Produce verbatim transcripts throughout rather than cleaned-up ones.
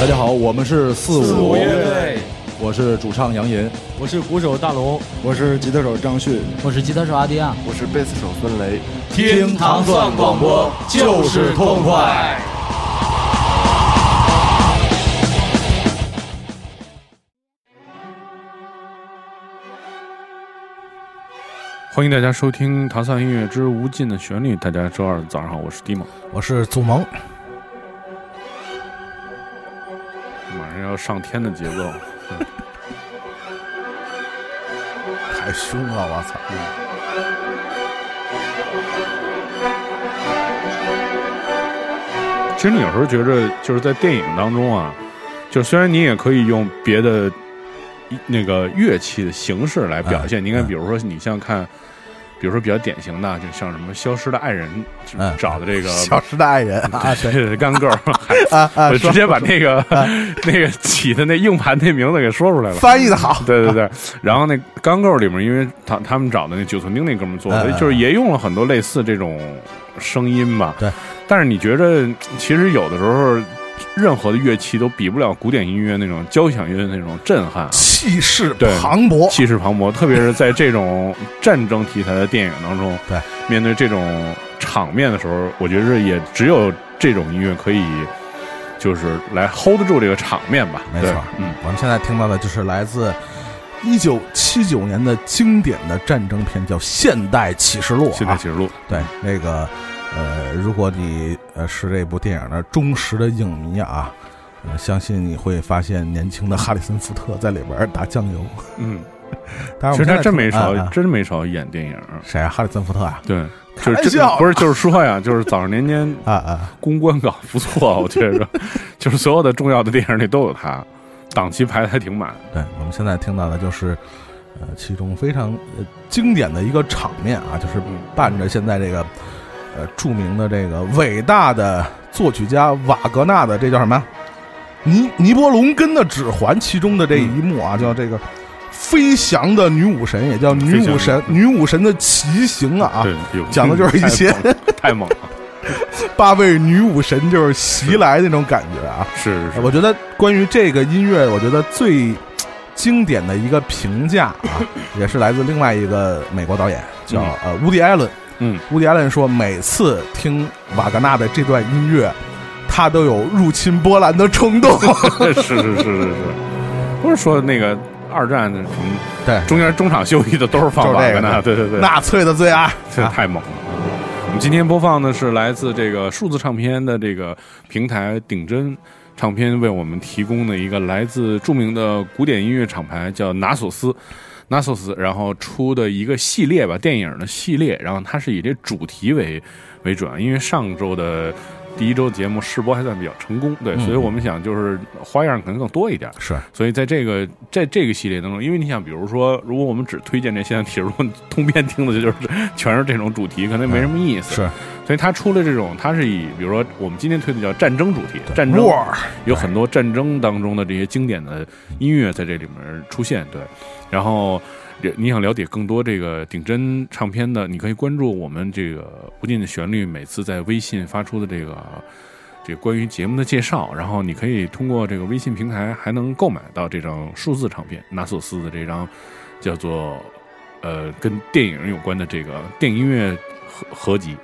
大家好，我们是四五乐队，我是主唱杨银，我是鼓手大龙，我是吉他手张旭，我是吉他手阿迪亚，我是贝斯手孙雷。听糖蒜广播就是痛快。欢迎大家收听糖蒜音乐之无尽的旋律。大家周二早上好，我是迪蒙，我是祖萌。马上要上天的节奏，嗯、太凶了，我操！嗯、其实你有时候觉着，就是在电影当中啊，就虽然你也可以用别的那个乐器的形式来表现，嗯、你看，比如说你像看。比如说比较典型的，就像什么《消失的爱人》嗯、找的这个《消失的爱人》啊，对，干够啊啊！啊我直接把那个、啊、那个起的那硬盘那名字给说出来了，翻译的好。对对对，啊、然后那干够里面，因为他他们找的那九寸钉那哥们做的，嗯、就是也用了很多类似这种声音吧。对、嗯，但是你觉得其实有的时候。任何的乐器都比不了古典音乐那种交响乐的那种震撼、啊、气势磅礴，气势磅礴，特别是在这种战争题材的电影当中，对，面对这种场面的时候，我觉得也只有这种音乐可以，就是来 hold 住这个场面吧。没错，嗯，我们现在听到的就是来自一九七九年的经典的战争片，叫《现代启示录》。现代启示录，啊、对，那个。呃，如果你呃是这部电影的忠实的影迷啊、呃，相信你会发现年轻的哈里森福特在里边打酱油。嗯，当然其实他真没少，啊、真没少演电影。谁啊？哈里森福特啊？对，就是真不是就是说呀，就是早上年间啊啊，公关稿不错，我觉着，就是所有的重要的电影里都有他，档期排的还挺满。对，我们现在听到的就是。呃，其中非常、呃、经典的一个场面啊，就是伴着现在这个。呃，著名的这个伟大的作曲家瓦格纳的这叫什么？尼尼伯龙根的指环，其中的这一幕啊，嗯、叫这个飞翔的女武神，也叫女武神，女武神的骑行啊，讲的就是一些太猛了，八位女武神就是袭来那种感觉啊。是是是，我觉得关于这个音乐，我觉得最经典的一个评价啊，也是来自另外一个美国导演，叫、嗯、呃伍迪·艾伦。嗯，伍迪·艾伦说，每次听瓦格纳的这段音乐，他都有入侵波兰的冲动。是是是是是，不是说那个二战什么，对，中间中场休息的都是放瓦格纳，对对对，纳粹的最爱，这太猛了。我们今天播放的是来自这个数字唱片的这个平台顶针唱片为我们提供的一个来自著名的古典音乐厂牌，叫NAXOS。NAXOS 然后出的一个系列吧，电影的系列，然后它是以这主题为为主要，因为上周的第一周节目试播还算比较成功，对，嗯、所以我们想就是花样可能更多一点，是，所以在这个在这个系列当中，因为你想，比如说如果我们只推荐这现代体育，通篇听的就是全是这种主题，可能没什么意思，嗯、是，所以它出了这种，它是以比如说我们今天推的叫战争主题，战争有很多战争当中的这些经典的音乐在这里面出现，对。然后你想了解更多这个顶针唱片的，你可以关注我们这个无尽的旋律每次在微信发出的这个这个关于节目的介绍，然后你可以通过这个微信平台还能购买到这张数字唱片NAXOS的这张叫做呃跟电影有关的这个电影音乐合合集。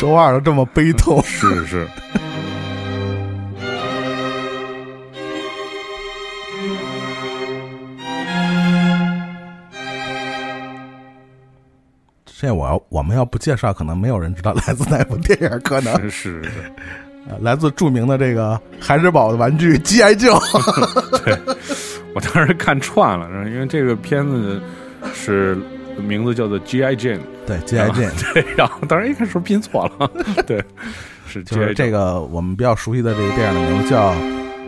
周二都这么悲痛，是是。现在我要我们要不介绍，可能没有人知道来自哪部电影，可能是是是，来自著名的这个孩之宝的玩具 G I Jane。对，我当时看串了，因为这个片子是名字叫做 G I. Jane。对 G I. Jane， 对，然后当时一开始拼错了，对，是就是这个我们比较熟悉的这个电影的名字叫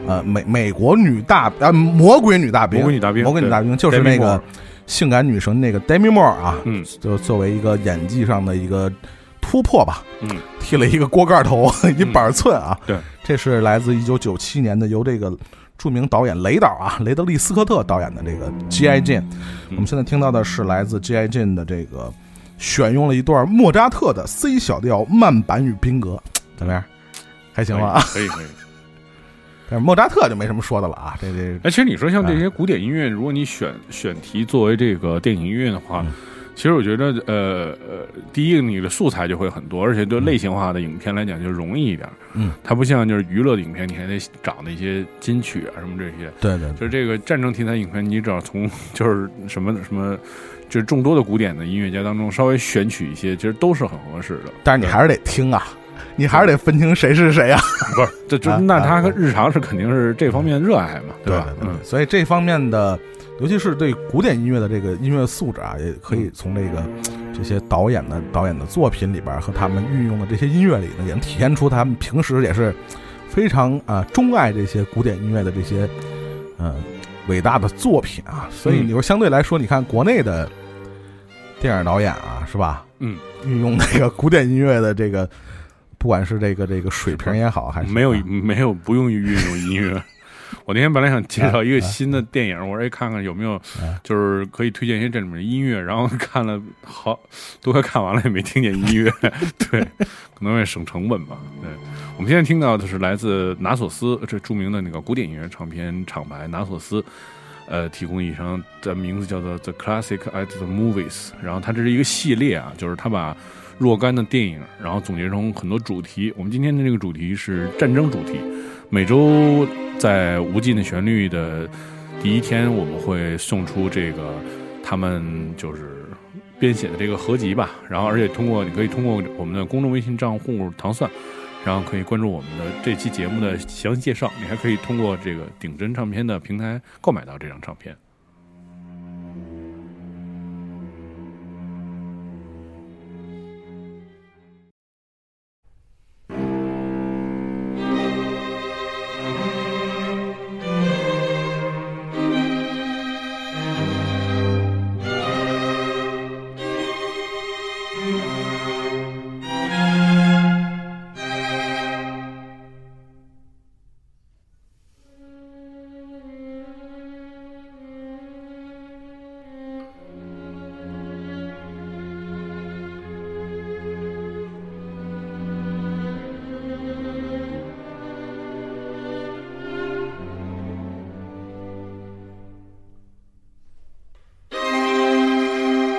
呃美美国女大呃魔鬼女大兵，魔鬼女大兵，魔鬼女大兵就是那个。性感女神那个 Demi Moore 啊，嗯，就作为一个演技上的一个突破吧，嗯，剃了一个锅盖头，一板寸啊，嗯、对，这是来自一九九七年的由这个著名导演雷导啊，雷德利·斯科特导演的这个 G I. Jane、嗯。我们现在听到的是来自 G I. Jane 的这个选用了一段莫扎特的 C 小调慢板与宾格，怎么样？还行吧？可以可以。可以但是莫扎特就没什么说的了啊，这这哎，其实你说像这些古典音乐，如果你选选题作为这个电影音乐的话，嗯、其实我觉得呃呃，第一个你的素材就会很多，而且对类型化的影片来讲就容易一点，嗯，它不像就是娱乐的影片，你还得找那些金曲啊什么这些，对对，就是这个战争题材影片，你只要从就是什么什么。就是众多的古典的音乐家当中，稍微选取一些，其实都是很合适的。但是你还是得听啊，你还是得分清谁是谁啊。不是，这这、啊、那他日常是肯定是这方面热爱嘛，对吧？对对对嗯，所以这方面的，尤其是对古典音乐的这个音乐素质啊，也可以从这个这些导演的导演的作品里边和他们运用的这些音乐里呢，也能体现出他们平时也是非常啊钟爱这些古典音乐的这些嗯伟大的作品啊。所以你说相对来说，你看国内的。电影导演啊，是吧？嗯，运用那个古典音乐的这个，不管是这个这个水平也好，还是没有没有不用运用音乐。我那天本来想介绍一个新的电影，啊、我说哎，看看有没有，啊、就是可以推荐一些这里面的音乐。然后看了好，都快看完了也没听见音乐，对，可能会省成本吧。对，我们现在听到的是来自拿索斯这著名的那个古典音乐唱片厂牌拿索斯。呃，提供一张的名字叫做《The Classic at the Movies》，然后它这是一个系列啊，就是它把若干的电影，然后总结成很多主题。我们今天的这个主题是战争主题。每周在《无尽的旋律》的第一天，我们会送出这个他们就是编写的这个合集吧。然后，而且通过你可以通过我们的公众微信账户“糖蒜”，然后可以关注我们的这期节目的详细介绍，你还可以通过这个顶真唱片的平台购买到这张唱片。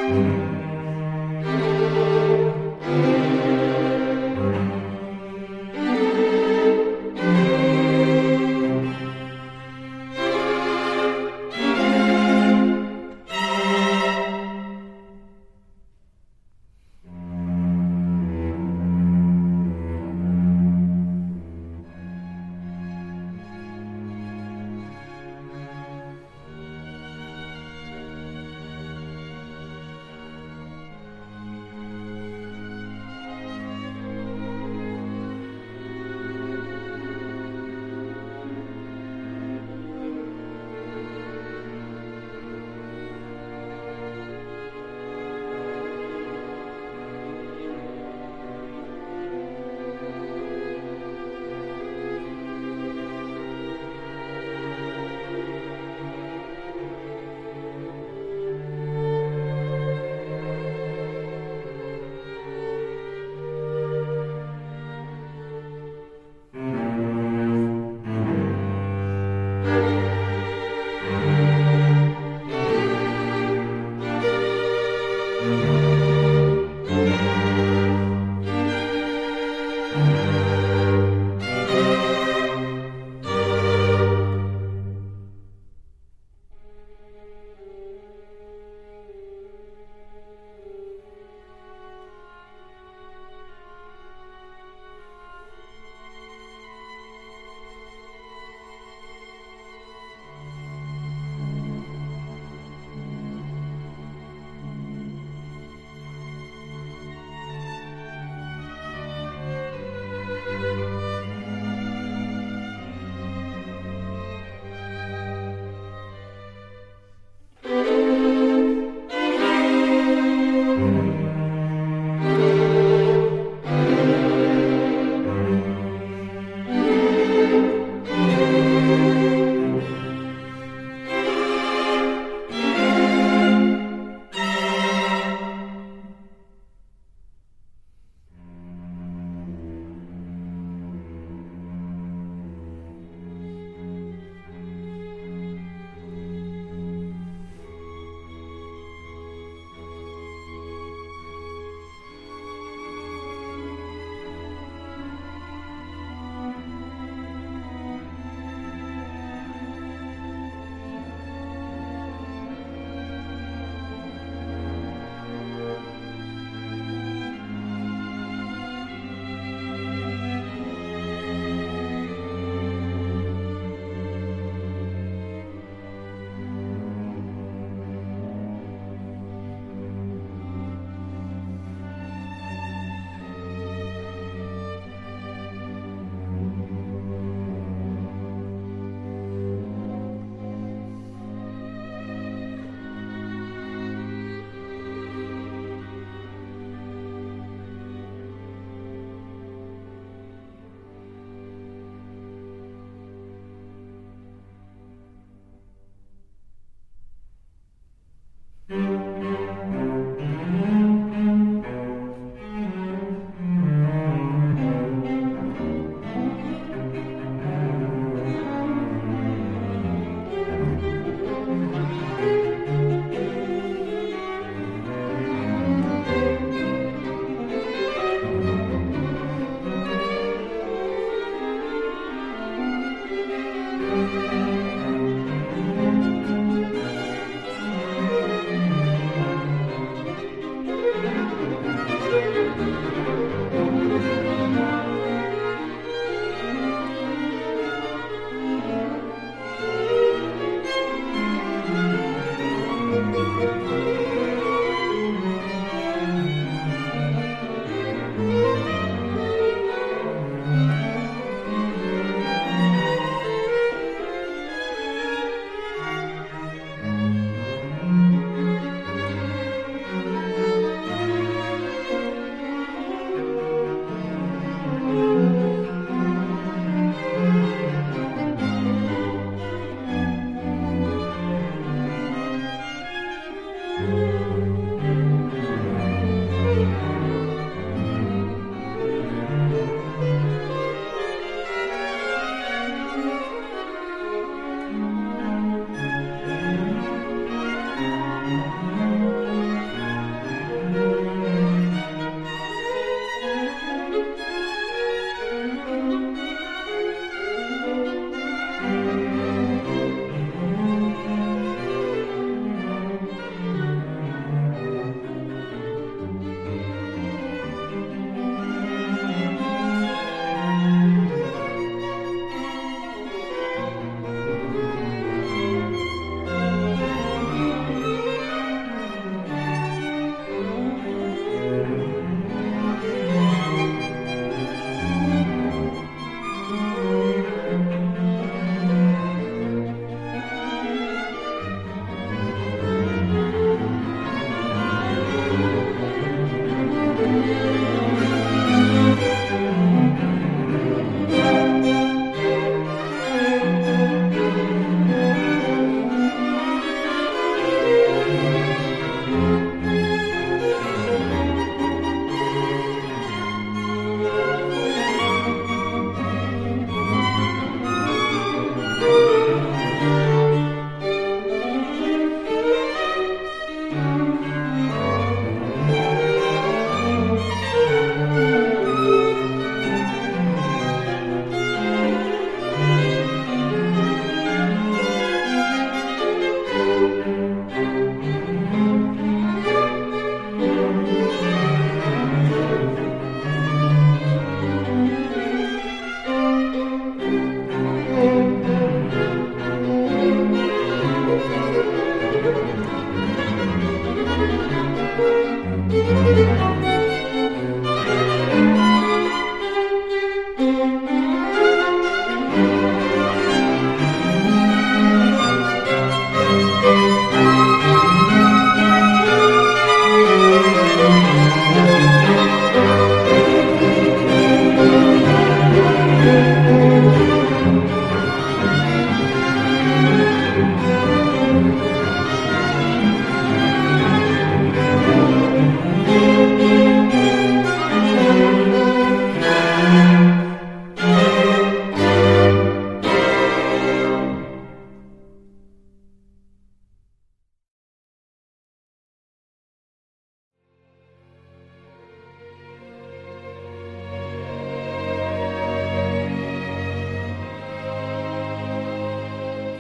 Thank you.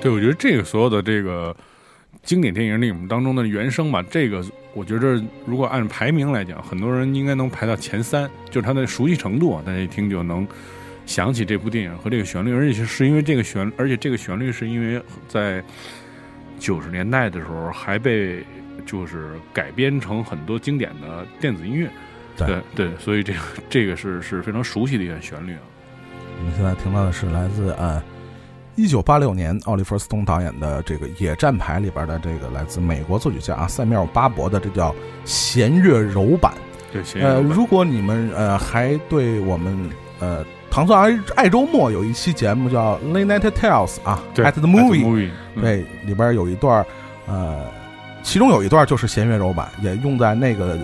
对，我觉得这个所有的这个经典电影里面当中的原声吧，这个我觉得如果按排名来讲，很多人应该能排到前三，就是它的熟悉程度啊，大家一听就能想起这部电影和这个旋律，而且是因为这个旋，而且这个旋律是因为在九十年代的时候还被就是改编成很多经典的电子音乐，对对，所以这个这个是是非常熟悉的一个旋律啊。我们现在听到的是来自啊。一九八六年，奥利弗·斯通导演的这个《野战排》里边的这个来自美国作曲家啊塞缪尔·巴伯的这叫弦乐柔版。对，弦乐柔版。呃，如果你们呃还对我们呃糖蒜爱爱周末有一期节目叫《Late Night Tales》啊 ，At the Movie， movie、嗯、对，里边有一段呃，其中有一段就是弦乐柔版，也用在那个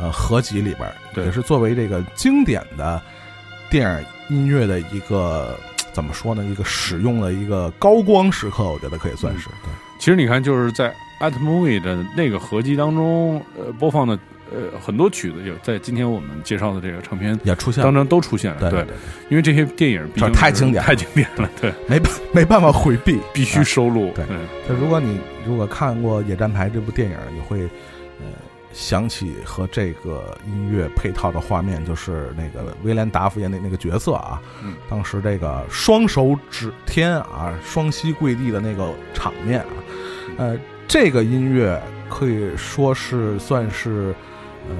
呃合集里边，也是作为这个经典的电影音乐的一个。怎么说呢？一个使用的一个高光时刻，我觉得可以算是。对，其实你看，就是在 At Movie 的那个合集当中，呃，播放的呃很多曲子，有在今天我们介绍的这个唱片也出现了，当中都出现了。对，对对对因为这些电影毕竟太经典，太经典了，对，没没办法回避，必须收录。啊、对，对如果你如果看过《野战排》这部电影，你会呃想起和这个音乐配套的画面，就是那个威廉达福演的那个角色啊，当时这个双手指天啊，双膝跪地的那个场面啊，呃，这个音乐可以说是算是呃，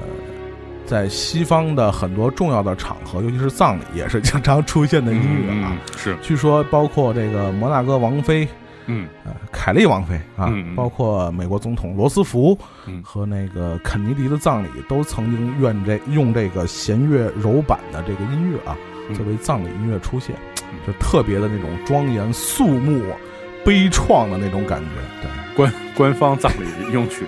在西方的很多重要的场合，尤其是葬礼，也是经常出现的音乐啊。嗯嗯、是，据说包括这个摩纳哥王妃。嗯，呃，凯利王妃啊、嗯，包括美国总统罗斯福和那个肯尼迪的葬礼，都曾经用这用这个弦乐柔版的这个音乐啊，作为葬礼音乐出现，就特别的那种庄严肃穆、悲怆的那种感觉。对，官官方葬礼用曲。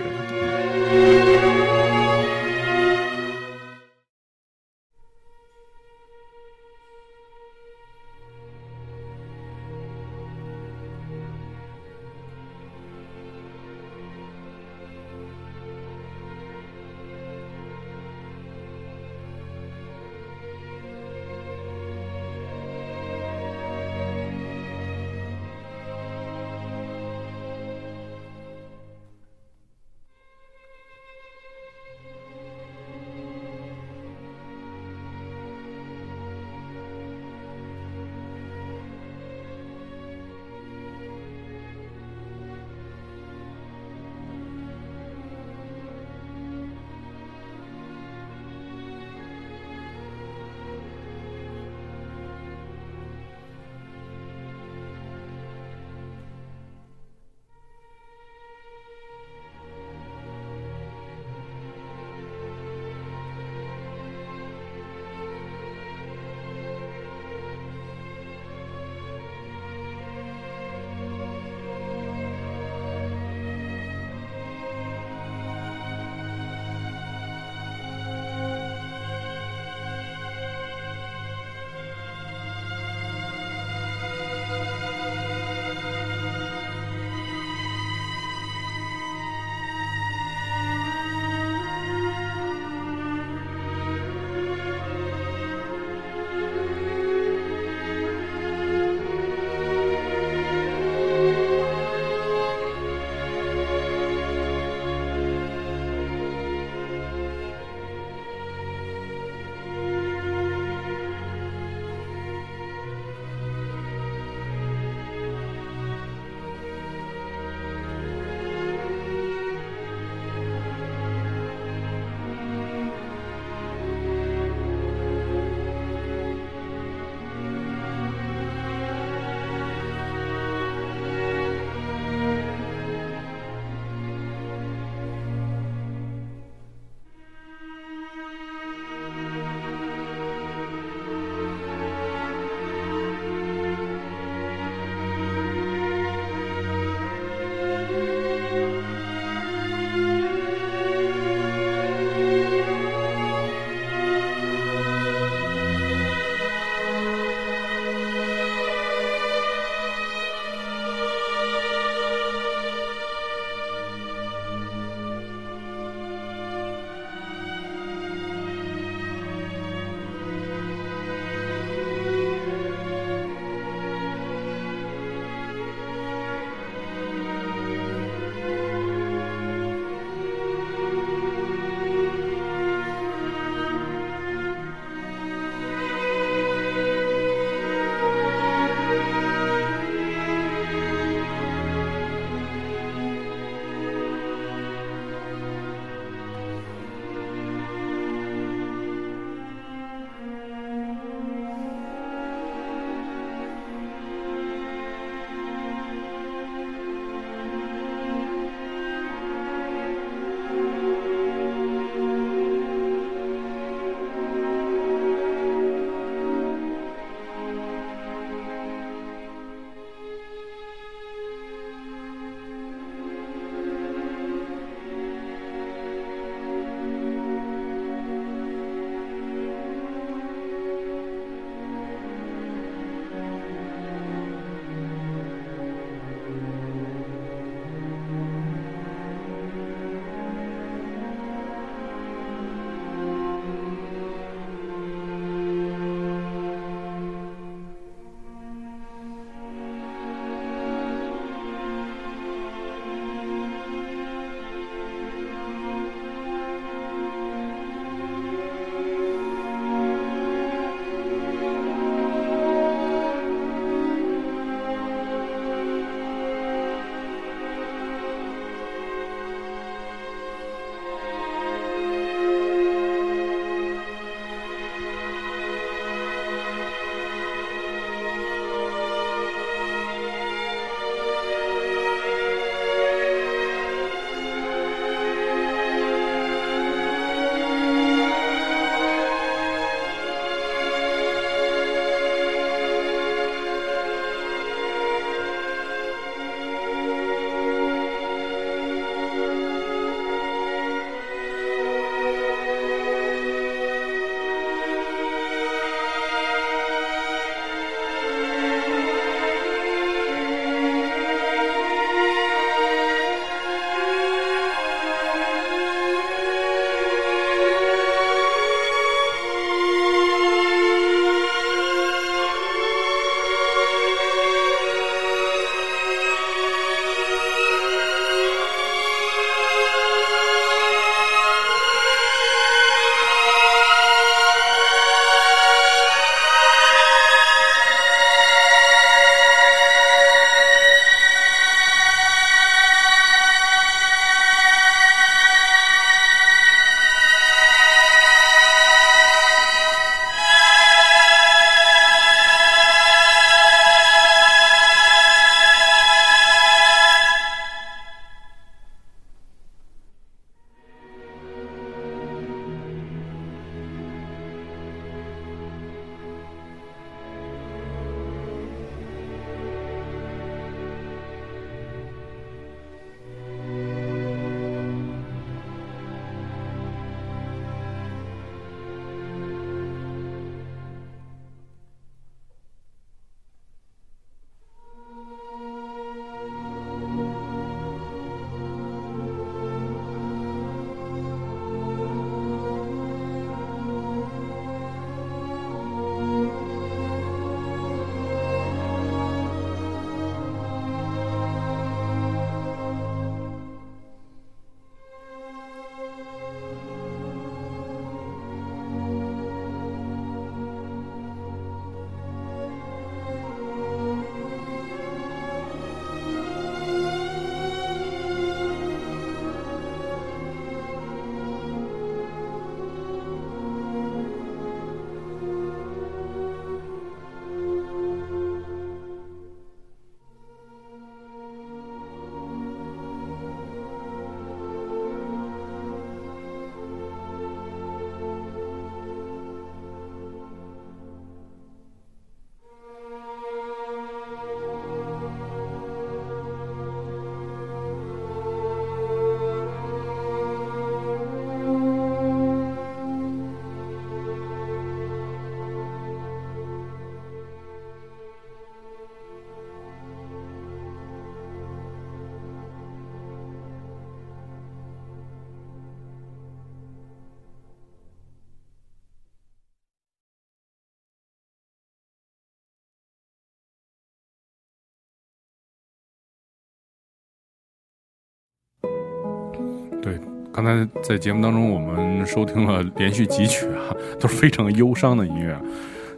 刚才在节目当中我们收听了连续几曲啊，都是非常忧伤的音乐，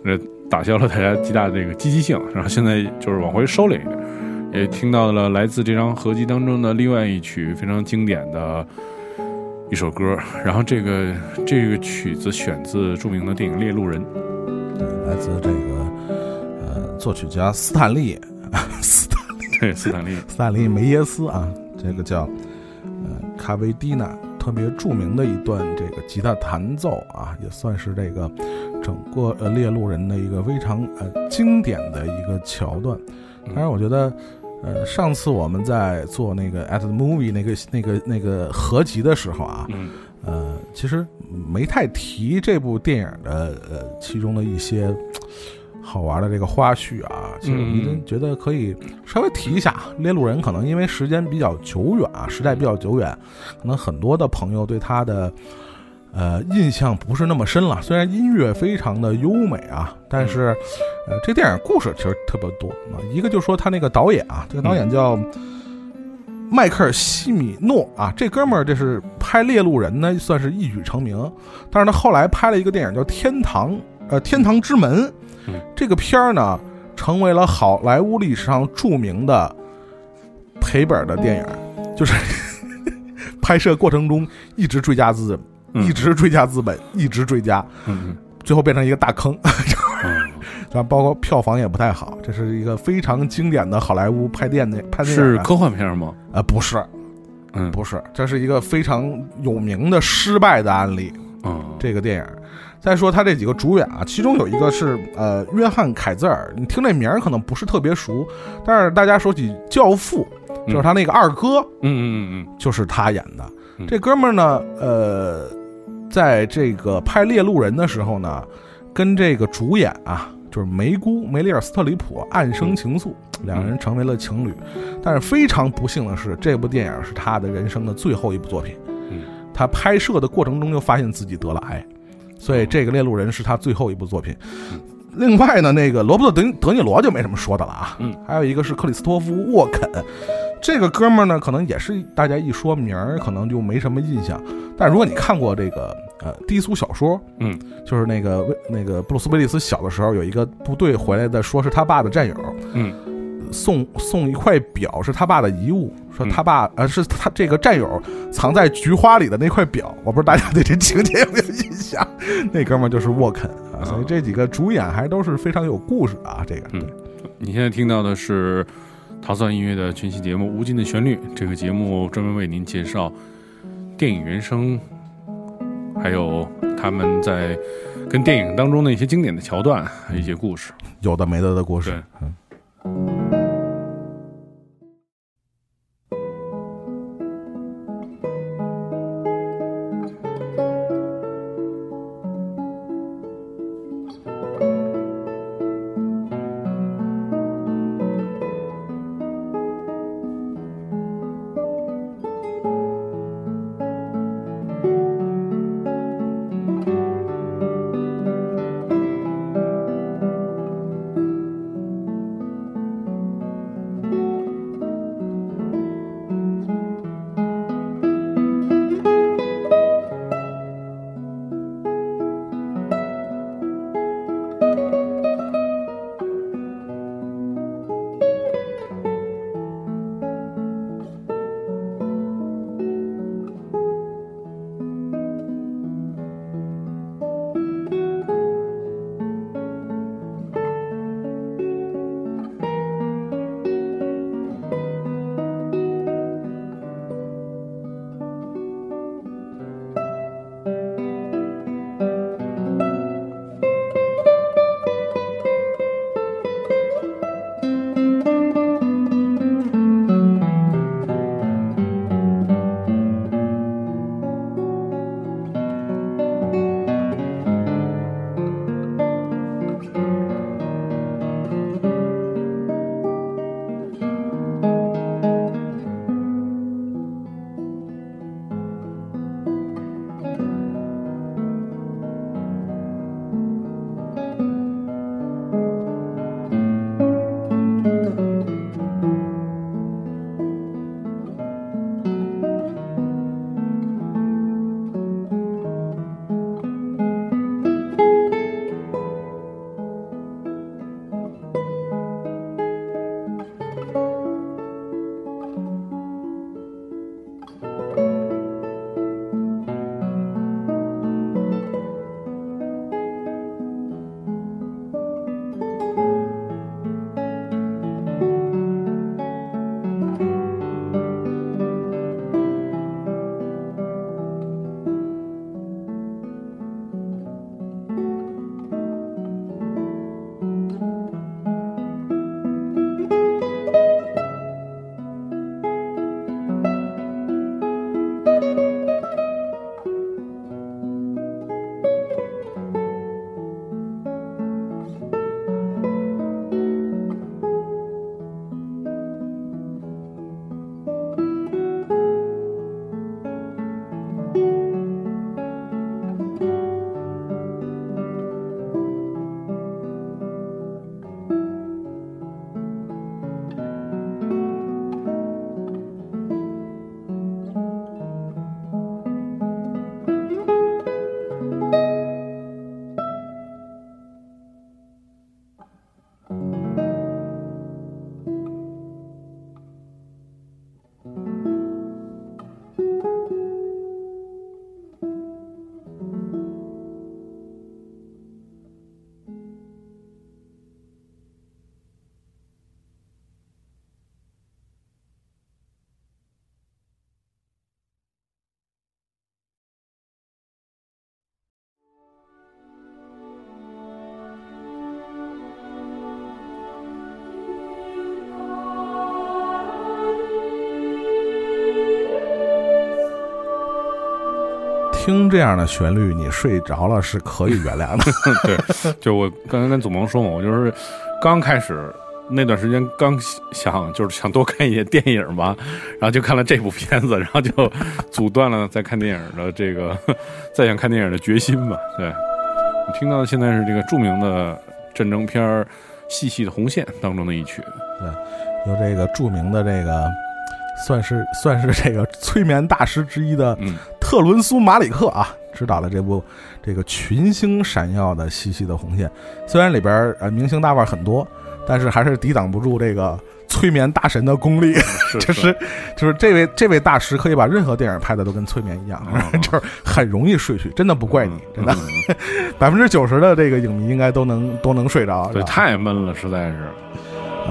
那打消了大家极大的这个积极性，然后现在就是往回收敛一点。也听到了来自这张合集当中的另外一曲非常经典的一首歌，然后这个这个曲子选自著名的电影《猎鹿人》，对，来自这个呃作曲家斯坦利斯坦利对斯坦利斯坦利梅耶斯啊，这个叫呃卡维蒂娜特别著名的一段这个吉他弹奏啊，也算是这个整个呃猎鹿人的一个非常呃经典的一个桥段。当然我觉得呃，上次我们在做那个 At the Movie 那个那个那个合集的时候啊，嗯，呃，其实没太提这部电影的呃其中的一些好玩的这个花絮啊，其实我们觉得可以稍微提一下。嗯、猎鹿人可能因为时间比较久远啊，时代比较久远，可能很多的朋友对他的呃印象不是那么深了。虽然音乐非常的优美啊，但是。嗯呃，这电影故事其实特别多啊。一个就说他那个导演啊，这个导演叫迈克尔·西米诺啊，这哥们儿这是拍《猎鹿人》呢，算是一举成名。但是他后来拍了一个电影叫《天堂》，呃，《天堂之门》。这个片儿呢，成为了好莱坞历史上著名的赔本的电影，就是拍摄过程中一直追加资本，一直追加资本，一直追加，最后变成一个大坑。然后包括票房也不太好，这是一个非常经典的好莱坞拍电的拍电影。是科幻片吗？呃，不是，嗯，不是，这是一个非常有名的失败的案例。嗯，这个电影，再说他这几个主演啊，其中有一个是呃约翰凯泽尔，你听这名儿可能不是特别熟，但是大家说起教父，就是他那个二哥，嗯嗯嗯嗯，就是他演的。嗯、这哥们儿呢，呃，在这个拍《猎鹿人》的时候呢，跟这个主演啊。就是梅姑梅丽尔·斯特里普暗生情愫，两人成为了情侣。但是非常不幸的是，这部电影是他的人生的最后一部作品。他拍摄的过程中就发现自己得了癌，所以这个《猎鹿人》是他最后一部作品。另外呢，那个罗伯特·德尼罗就没什么说的了啊。还有一个是克里斯托弗·沃肯，这个哥们儿呢，可能也是大家一说名儿可能就没什么印象。但如果你看过这个。呃，低俗小说，嗯，就是那个那个布鲁斯·威利斯小的时候，有一个部队回来的，说是他爸的战友，嗯，送送一块表是他爸的遗物，说他爸、嗯、呃是他这个战友藏在菊花里的那块表，我不知道大家对这情节有没有印象？那哥们就是沃肯啊，所以这几个主演还都是非常有故事啊。这个，嗯，你现在听到的是陶蒜音乐的全新节目《无尽的旋律》，这个节目专门为您介绍电影原声。还有他们在跟电影当中的一些经典的桥段，还有一些故事，有的没的的故事。听这样的旋律你睡着了是可以原谅的对，就我刚才跟祖萌说嘛，我就是刚开始那段时间刚想就是想多看一些电影吧，然后就看了这部片子，然后就阻断了再看电影的这个再想看电影的决心吧。对，你听到现在是这个著名的战争片《细细的红线》当中的一曲，对，由这个著名的这个算是算是这个催眠大师之一的特伦苏·马里克啊指导的这部这个群星闪耀的《细细的红线》，虽然里边呃明星大腕很多。但是还是抵挡不住这个催眠大神的功力，是是就是就是这位这位大师可以把任何电影拍的都跟催眠一样，嗯、就是很容易睡去，真的不怪你，真的百分之九十的这个影迷应该都能都能睡着，对，太闷了，实在是。啊、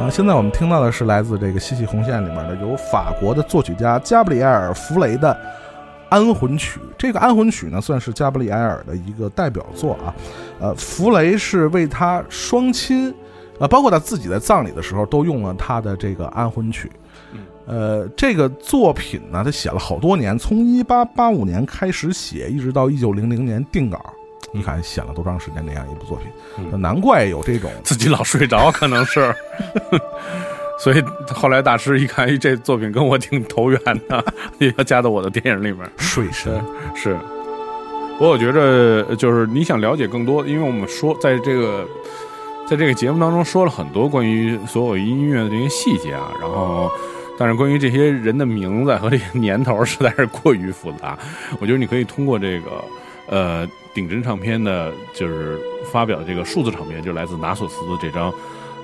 呃，现在我们听到的是来自这个《细细红线》里面的由法国的作曲家加布里埃尔·弗雷的《安魂曲》。这个《安魂曲》呢，算是加布里埃尔的一个代表作啊。呃，弗雷是为他双亲。呃，包括他自己在葬礼的时候，都用了他的这个安魂曲。呃，这个作品呢，他写了好多年，从一八八五年开始写，一直到一九零零年定稿。你看写了多长时间这样一部作品，难怪有这种自己老睡着，可能是。所以后来大师一看，这作品跟我挺投缘的，也要加到我的电影里面。睡神是。不过我觉得，就是你想了解更多，因为我们说在这个。在这个节目当中说了很多关于所有音乐的这些细节啊，然后但是关于这些人的名字和这些年头实在是过于复杂，我觉得你可以通过这个呃顶针唱片的就是发表这个数字唱片，就来自拿索斯的这张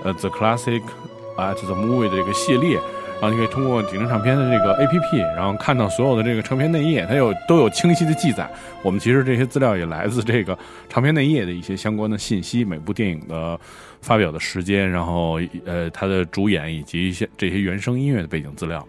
呃 The Classic at the Movie 的这个系列，然后你可以通过顶针唱片的这个 A P P 然后看到所有的这个唱片内页，它有都有清晰的记载，我们其实这些资料也来自这个唱片内页的一些相关的信息，每部电影的发表的时间，然后呃它的主演以及一些这些原声音乐的背景资料。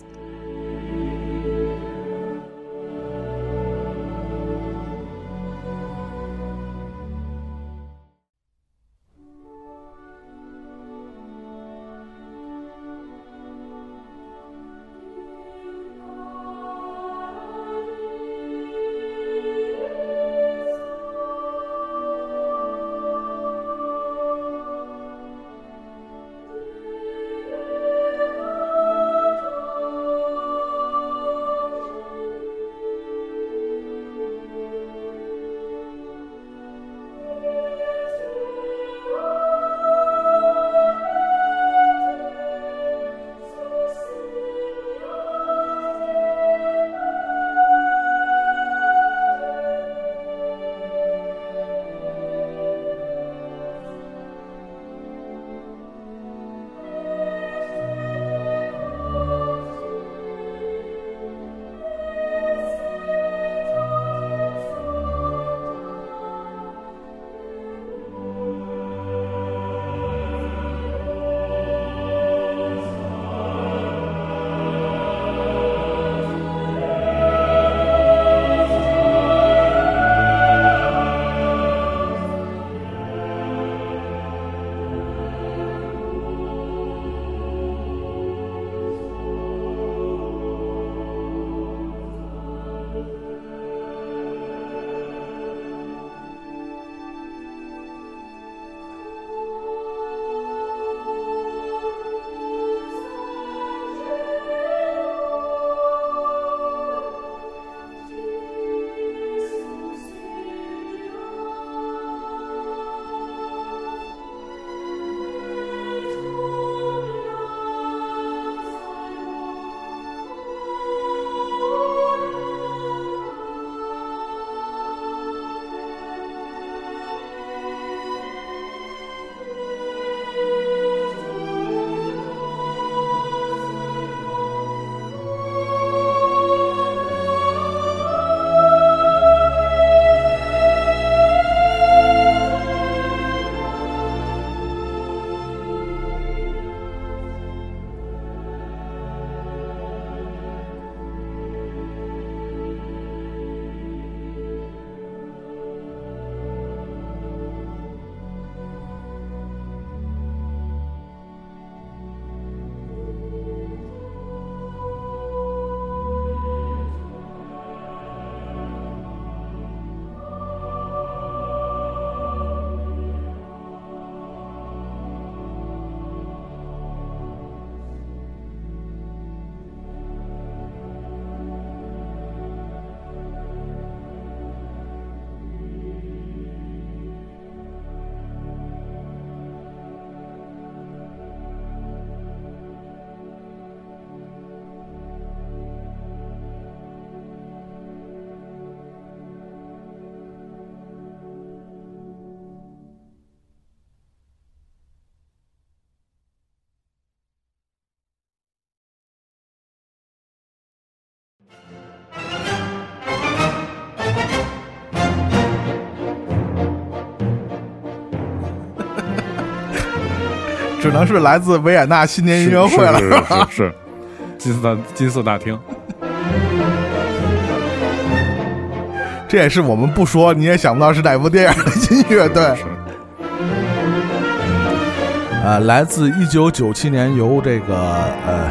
只能是来自维也纳新年音乐会了，是 是, 是, 是, 是金色大金色大厅。这也是我们不说你也想不到是哪部电影的音乐，对，是是呃，来自一九九七年由这个呃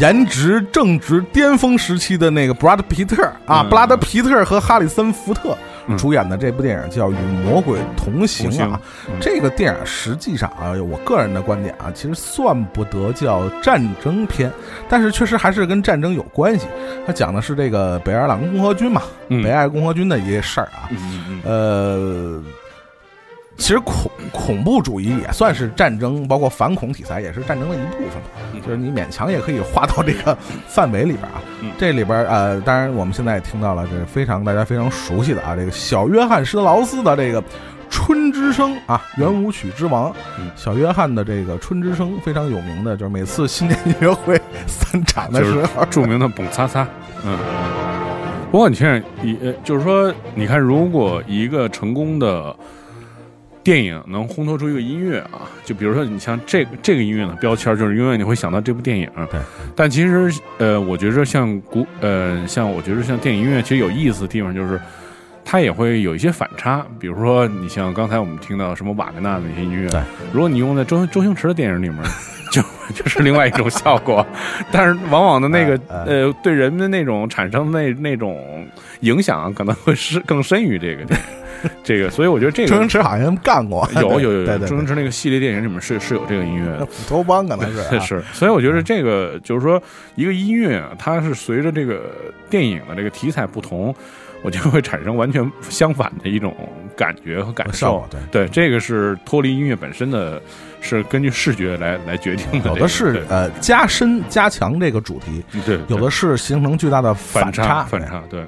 颜值正值巅峰时期的那个布拉德皮特啊，嗯、布拉德皮特和哈里森福特主演的这部电影叫《与魔鬼同行》啊。嗯、这个电影实际上啊，我个人的观点啊，其实算不得叫战争片，但是确实还是跟战争有关系。它讲的是这个北爱尔兰共和军嘛，嗯、北爱共和军的一些事儿啊。嗯、呃，其实恐恐怖主义也算是战争，包括反恐题材也是战争的一部分，就是你勉强也可以划到这个范围里边啊。这里边呃，当然我们现在也听到了，这是非常大家非常熟悉的啊，这个小约翰施特劳斯的这个《春之声》啊，圆舞曲之王。小约翰的这个《春之声》非常有名的，就是每次新年音乐会散场的时候，著名的蹦擦擦。嗯，不过你看，就是说，你看，如果一个成功的电影能烘托出一个音乐啊，就比如说你像这个这个音乐的标签，就是因为你会想到这部电影。对，但其实呃，我觉得像古呃，像我觉得像电影音乐其实有意思的地方就是，它也会有一些反差。比如说你像刚才我们听到什么瓦格纳的那些音乐，如果你用在周周星驰的电影里面，就就是另外一种效果。但是往往的那个呃，对人们那种产生那那种影响，可能会是更深于这个电影。这个，所以我觉得这个周星驰好像干过，有有有，周星驰那个系列电影里面是是有这个音乐的，斧头帮可能是是，所以我觉得这个就是说，一个音乐啊，它是随着这个电影的这个题材不同，我就会产生完全相反的一种感觉和感受。对，这个是脱离音乐本身的，是根据视觉来来决定的。有的是呃加深加强这个主题，对，有的是形成巨大的反差，反差，对。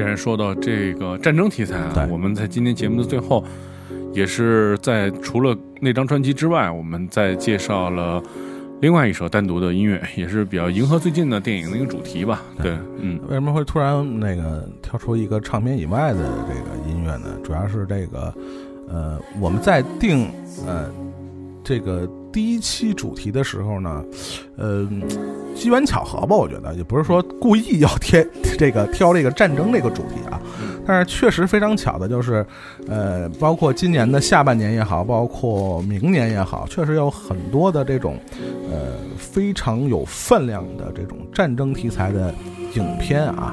既然说到这个战争题材啊，我们在今天节目的最后也是在除了那张专辑之外，我们再介绍了另外一首单独的音乐，也是比较迎合最近的电影的一个主题吧。对，嗯，为什么会突然那个跳出一个唱片以外的这个音乐呢？主要是这个，呃，我们在定呃这个第一期主题的时候呢，呃，机缘巧合吧，我觉得也不是说故意要贴这个挑这个战争这个主题啊，但是确实非常巧的就是，呃，包括今年的下半年也好，包括明年也好，确实有很多的这种。呃，非常有分量的这种战争题材的影片啊，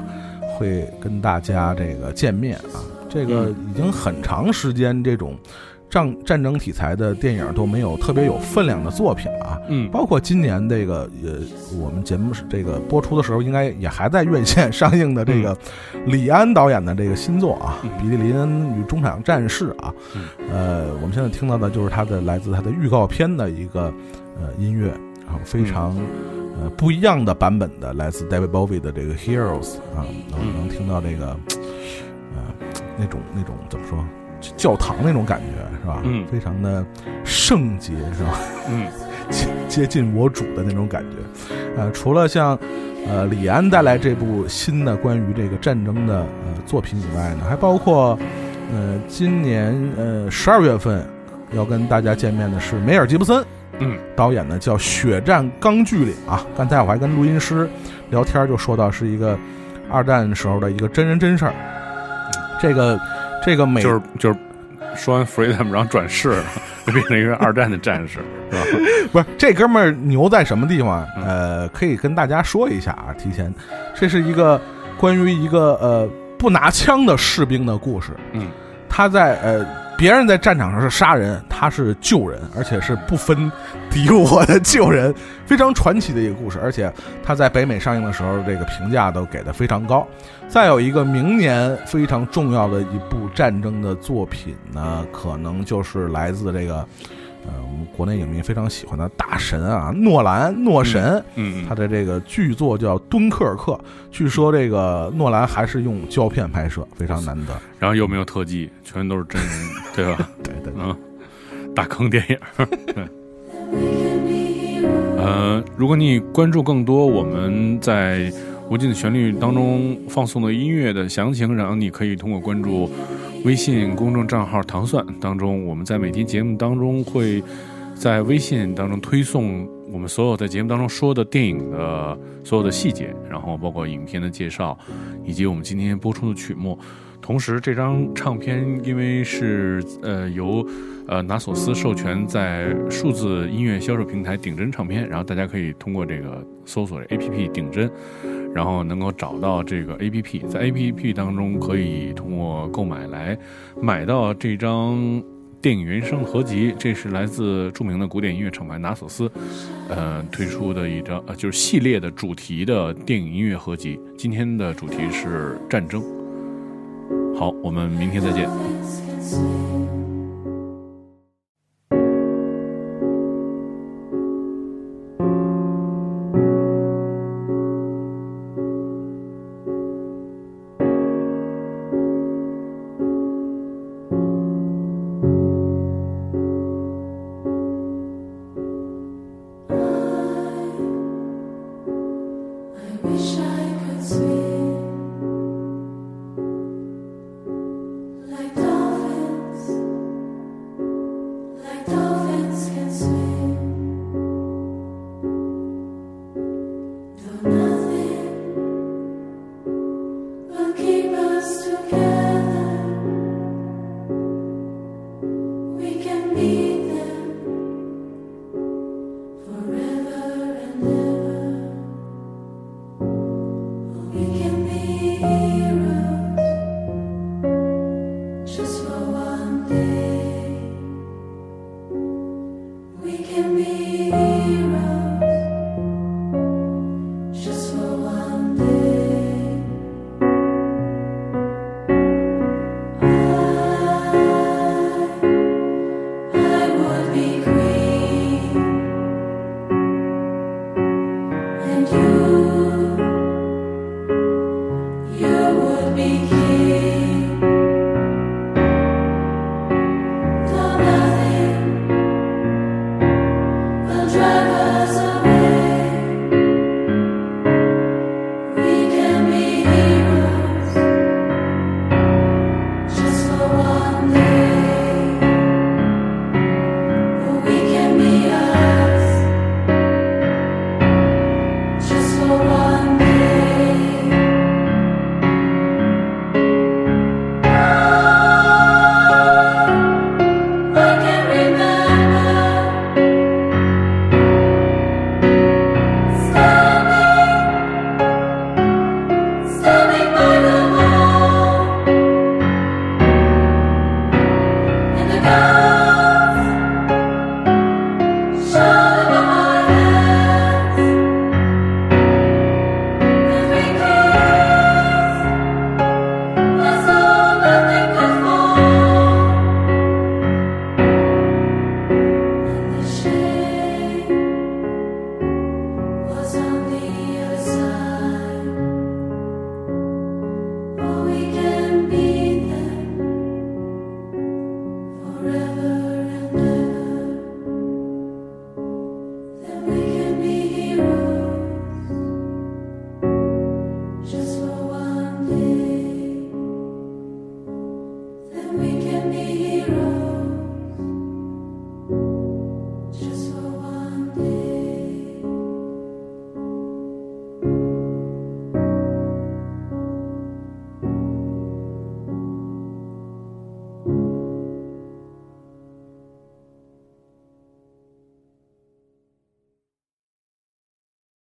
会跟大家这个见面啊。这个已经很长时间，这种战战争题材的电影都没有特别有分量的作品啊。嗯，包括今年这个呃，我们节目是这个播出的时候，应该也还在院线上映的这个李安导演的这个新作啊，《比利林恩与中场战事》啊。呃，我们现在听到的就是他的来自他的预告片的一个呃音乐。然后非常、嗯、呃不一样的版本的来自 David Bowie 的这个 Heroes 啊，然后能听到这个呃那种那种怎么说教堂那种感觉是吧？嗯，非常的圣洁是吧？嗯，接近我主的那种感觉。呃，除了像呃李安带来这部新的关于这个战争的呃作品以外呢，还包括呃今年呃十二月份要跟大家见面的是梅尔吉布森。嗯，导演呢叫《血战钢锯岭》啊。刚才我还跟录音师聊天，就说到是一个二战时候的一个真人真事儿。这个这个美就是就是说完 freedom 然后转世就变成一个二战的战士，是吧？不是，这哥们儿牛在什么地方？呃，可以跟大家说一下啊，提前，这是一个关于一个呃不拿枪的士兵的故事。嗯，他在呃。别人在战场上是杀人，他是救人，而且是不分敌我的救人，非常传奇的一个故事。而且他在北美上映的时候，这个评价都给的非常高。再有一个明年非常重要的一部战争的作品呢，可能就是来自这个呃我们国内影迷非常喜欢的大神啊，诺兰诺神，嗯，嗯嗯他的这个剧作叫《敦刻尔克》，据说这个诺兰还是用胶片拍摄，非常难得。然后又没有特技，全都是真人，对吧？对对啊、嗯，大坑电影。呃，如果你关注更多我们在无尽的旋律当中放送的音乐的详情，然后你可以通过关注微信公众账号“糖蒜”当中，我们在每天节目当中会在微信当中推送我们所有在节目当中说的电影的所有的细节，然后包括影片的介绍，以及我们今天播出的曲目。同时这张唱片因为是呃由呃N A X O S授权在数字音乐销售平台顶针唱片，然后大家可以通过这个搜索 A P P 顶针，然后能够找到这个 A P P， 在 A P P 当中可以通过购买来买到这张电影原声合集。这是来自著名的古典音乐厂牌N A X O S呃推出的一张呃就是系列的主题的电影音乐合集，今天的主题是战争。好，我们明天再见。Like dolphins Shut up.